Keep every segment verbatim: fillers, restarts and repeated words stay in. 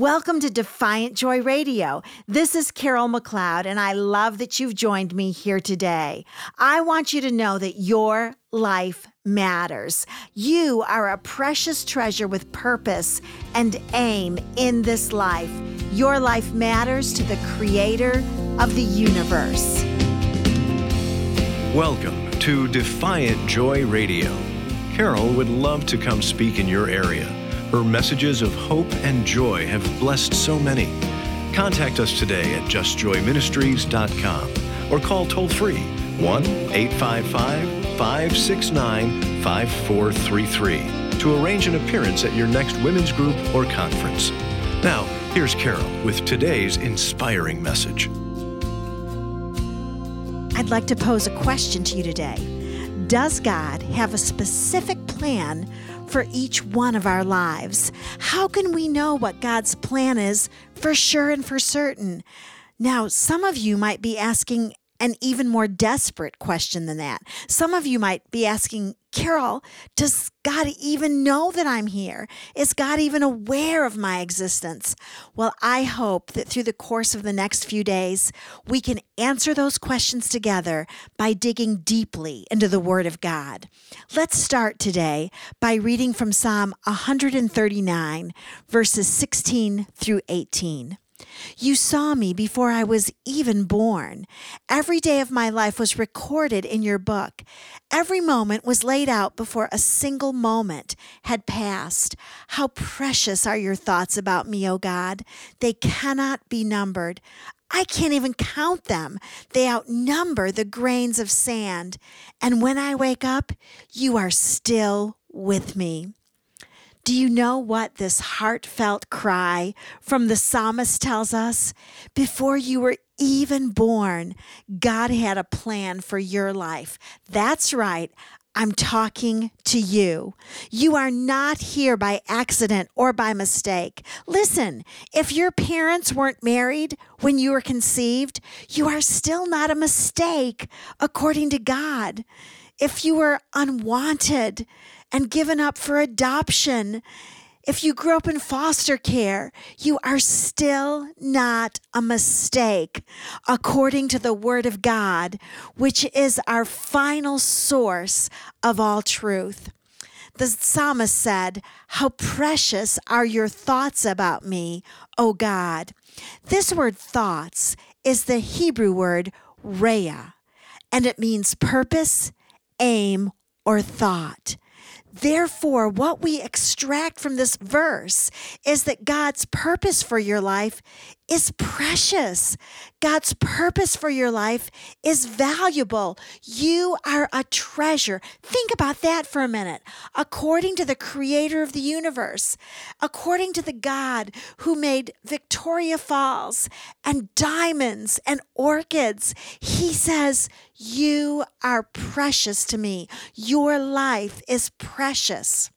Welcome to Defiant Joy Radio. This is Carol McLeod, and I love that you've joined me here today. I want you to know that your life matters. You are a precious treasure with purpose and aim in this life. Your life matters to the Creator of the universe. Welcome to Defiant Joy Radio. Carol would love to come speak in your area. Her messages of hope and joy have blessed so many. Contact us today at just joy ministries dot com or call toll-free one eight five five, five six nine, five four three three to arrange an appearance at your next women's group or conference. Now, here's Carol with today's inspiring message. I'd like to pose a question to you today. Does God have a specific plan for each one of our lives? How can we know what God's plan is for sure and for certain? Now, some of you might be asking an even more desperate question than that. Some of you might be asking, Carol, does God even know that I'm here? Is God even aware of my existence? Well, I hope that through the course of the next few days, we can answer those questions together by digging deeply into the Word of God. Let's start today by reading from Psalm one thirty-nine, verses sixteen through eighteen. You saw me before I was even born. Every day of my life was recorded in your book. Every moment was laid out before a single moment had passed. How precious are your thoughts about me, O God. They cannot be numbered. I can't even count them. They outnumber the grains of sand. And when I wake up, you are still with me. Do you know what this heartfelt cry from the psalmist tells us? Before you were even born, God had a plan for your life. That's right. I'm talking to you. You are not here by accident or by mistake. Listen, if your parents weren't married when you were conceived, you are still not a mistake according to God. If you were unwanted and given up for adoption, if you grew up in foster care, you are still not a mistake, according to the Word of God, which is our final source of all truth. The psalmist said, "How precious are your thoughts about me, O God." This word thoughts is the Hebrew word reah, and it means purpose, aim, or thought. Therefore, what we extract from this verse is that God's purpose for your life is precious. God's purpose for your life is valuable. You are a treasure. Think about that for a minute. According to the Creator of the universe, according to the God who made Victoria Falls and diamonds and orchids, He says, you are precious to me. Your life is precious.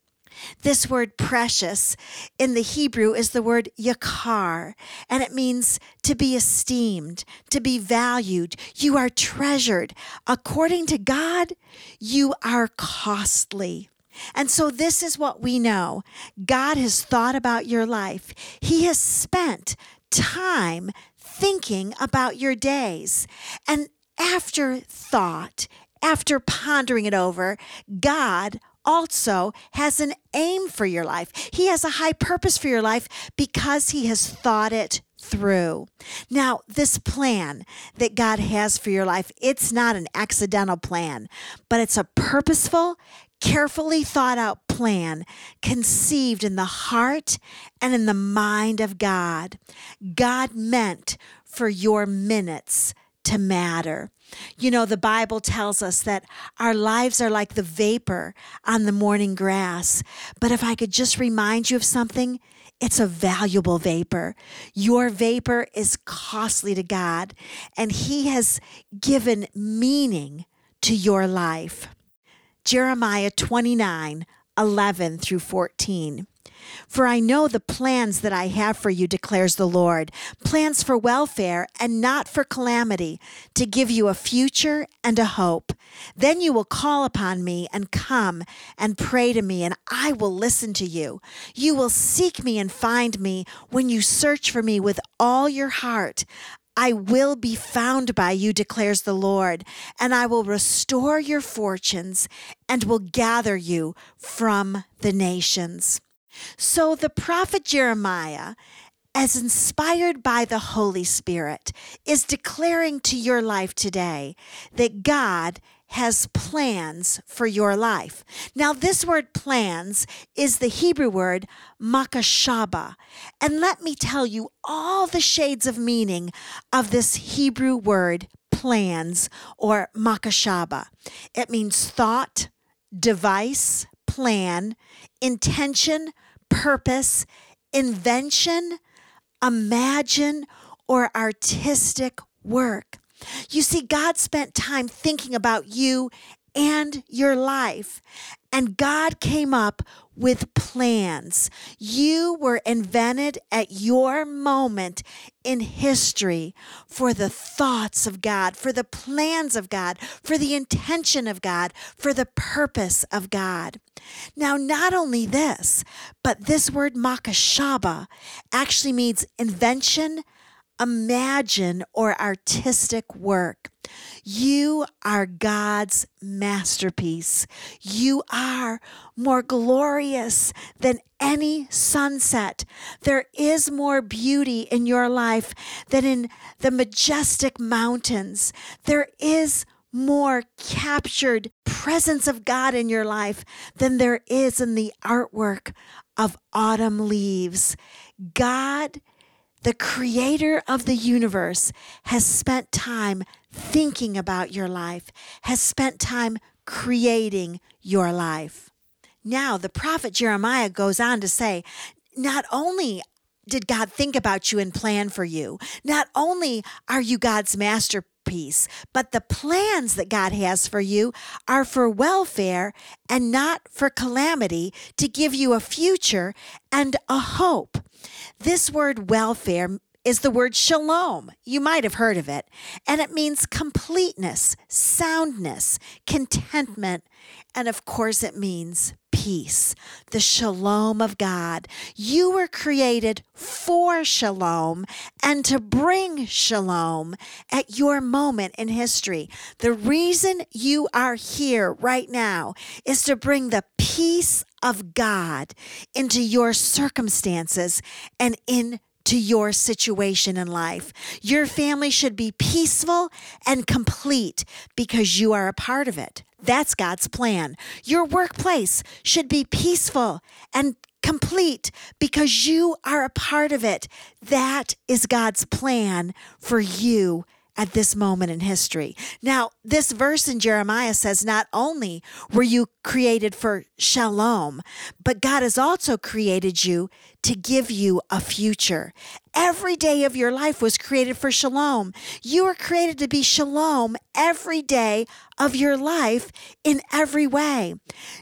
This word precious in the Hebrew is the word yakar, and it means to be esteemed, to be valued. You are treasured. According to God, you are costly. And so this is what we know. God has thought about your life. He has spent time thinking about your days. And after thought, after pondering it over, God also has an aim for your life. He has a high purpose for your life because He has thought it through. Now, this plan that God has for your life, it's not an accidental plan, but it's a purposeful, carefully thought out plan conceived in the heart and in the mind of God. God meant for your minutes to matter. You know, the Bible tells us that our lives are like the vapor on the morning grass. But if I could just remind you of something, it's a valuable vapor. Your vapor is costly to God, and He has given meaning to your life. Jeremiah twenty-nine, eleven through fourteen. For I know the plans that I have for you, declares the Lord, plans for welfare and not for calamity, to give you a future and a hope. Then you will call upon me and come and pray to me, and I will listen to you. You will seek me and find me when you search for me with all your heart. I will be found by you, declares the Lord, and I will restore your fortunes and will gather you from the nations. So the prophet Jeremiah, as inspired by the Holy Spirit, is declaring to your life today that God has plans for your life. Now, this word plans is the Hebrew word makashaba. And let me tell you all the shades of meaning of this Hebrew word plans or makashaba. It means thought, device, plan, intention, purpose, invention, imagine, or artistic work. You see, God spent time thinking about you and your life, and God came up with plans. You were invented at your moment in history for the thoughts of God, for the plans of God, for the intention of God, for the purpose of God. Now, not only this, but this word makashaba actually means invention, imagine, or artistic work. You are God's masterpiece. You are more glorious than any sunset. There is more beauty in your life than in the majestic mountains. There is more captured presence of God in your life than there is in the artwork of autumn leaves. God, the creator of the universe, has spent time thinking about your life, has spent time creating your life. Now, the prophet Jeremiah goes on to say, not only did God think about you and plan for you, not only are you God's masterpiece, but the plans that God has for you are for welfare and not for calamity, to give you a future and a hope. This word welfare is the word shalom. You might have heard of it. And it means completeness, soundness, contentment, and of course it means peace, the shalom of God. You were created for shalom and to bring shalom at your moment in history. The reason you are here right now is to bring the peace of God into your circumstances and into your situation in life. Your family should be peaceful and complete because you are a part of it. That's God's plan. Your workplace should be peaceful and complete because you are a part of it. That is God's plan for you at this moment in history. Now, this verse in Jeremiah says not only were you created for shalom, but God has also created you to give you a future. Every day of your life was created for shalom. You were created to be shalom every day of your life in every way.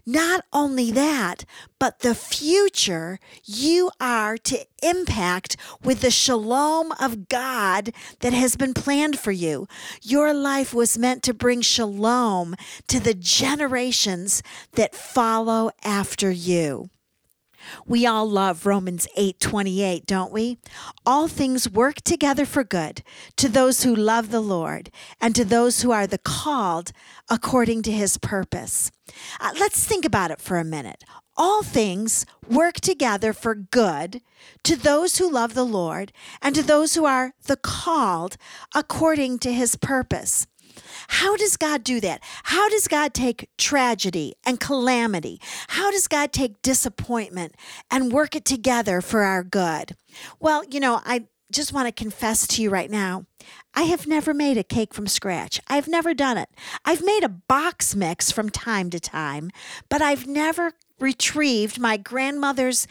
Not only that, but the future you are to impact with the shalom of God that has been planned for you. Your life was meant to bring shalom to the generations that follow after you. We all love Romans eight twenty-eight, don't we? All things work together for good to those who love the Lord and to those who are the called according to his purpose. Uh, let's think about it for a minute. All things work together for good to those who love the Lord and to those who are the called according to his purpose. How does God do that? How does God take tragedy and calamity? How does God take disappointment and work it together for our good? Well, you know, I just want to confess to you right now, I have never made a cake from scratch. I've never done it. I've made a box mix from time to time, but I've never retrieved my grandmother's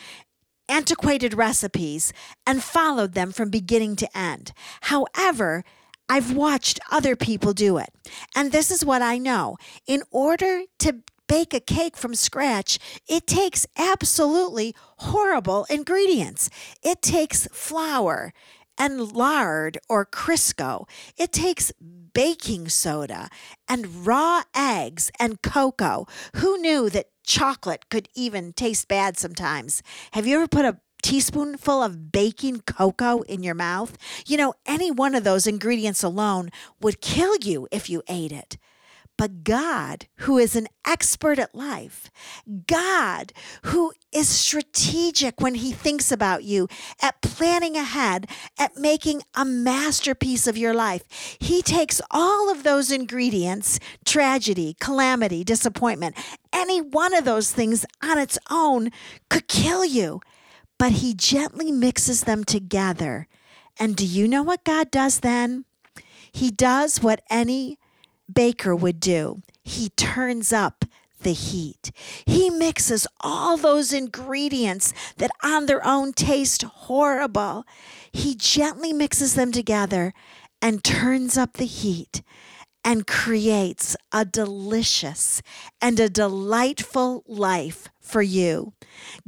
antiquated recipes and followed them from beginning to end. However, I've watched other people do it. And this is what I know. In order to bake a cake from scratch, it takes absolutely horrible ingredients. It takes flour and lard or Crisco. It takes baking soda and raw eggs and cocoa. Who knew that chocolate could even taste bad sometimes? Have you ever put a teaspoonful of baking cocoa in your mouth? You know, any one of those ingredients alone would kill you if you ate it. But God, who is an expert at life, God, who is strategic when he thinks about you, at planning ahead, at making a masterpiece of your life, he takes all of those ingredients, tragedy, calamity, disappointment, any one of those things on its own could kill you. But he gently mixes them together. And do you know what God does then? He does what any baker would do. He turns up the heat. He mixes all those ingredients that on their own taste horrible. He gently mixes them together and turns up the heat and creates a delicious and a delightful life for you.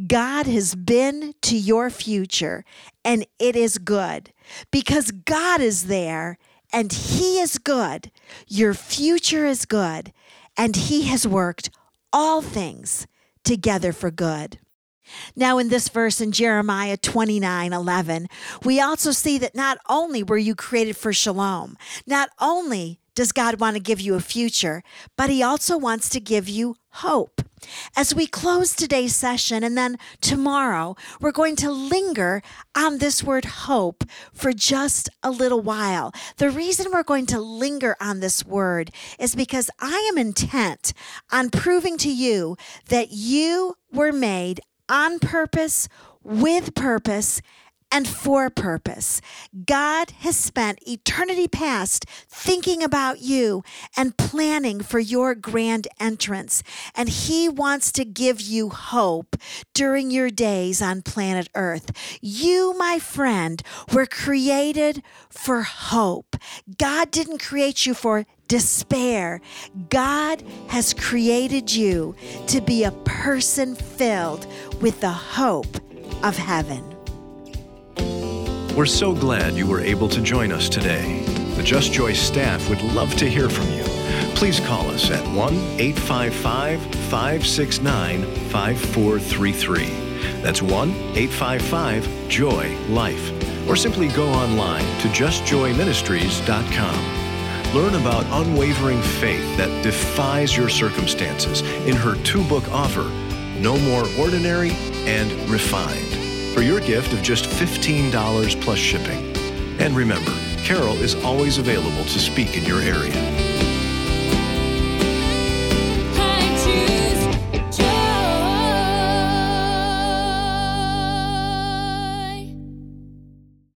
God has been to your future, and it is good because God is there and he is good. Your future is good, and he has worked all things together for good. Now in this verse in Jeremiah twenty-nine eleven, we also see that not only were you created for shalom, not only does God want to give you a future, but he also wants to give you hope. As we close today's session and then tomorrow, we're going to linger on this word hope for just a little while. The reason we're going to linger on this word is because I am intent on proving to you that you were made on purpose, with purpose, and for purpose. God has spent eternity past thinking about you and planning for your grand entrance. And he wants to give you hope during your days on planet Earth. You, my friend, were created for hope. God didn't create you for despair. God has created you to be a person filled with the hope of heaven. We're so glad you were able to join us today. The Just Joy staff would love to hear from you. Please call us at one eight five five, five six nine, five four three three. That's one eight five five, J O Y, L I F E. Or simply go online to just joy ministries dot com. Learn about unwavering faith that defies your circumstances in her two-book offer, No More Ordinary and Refined, for your gift of just fifteen dollars plus shipping. And remember, Carol is always available to speak in your area.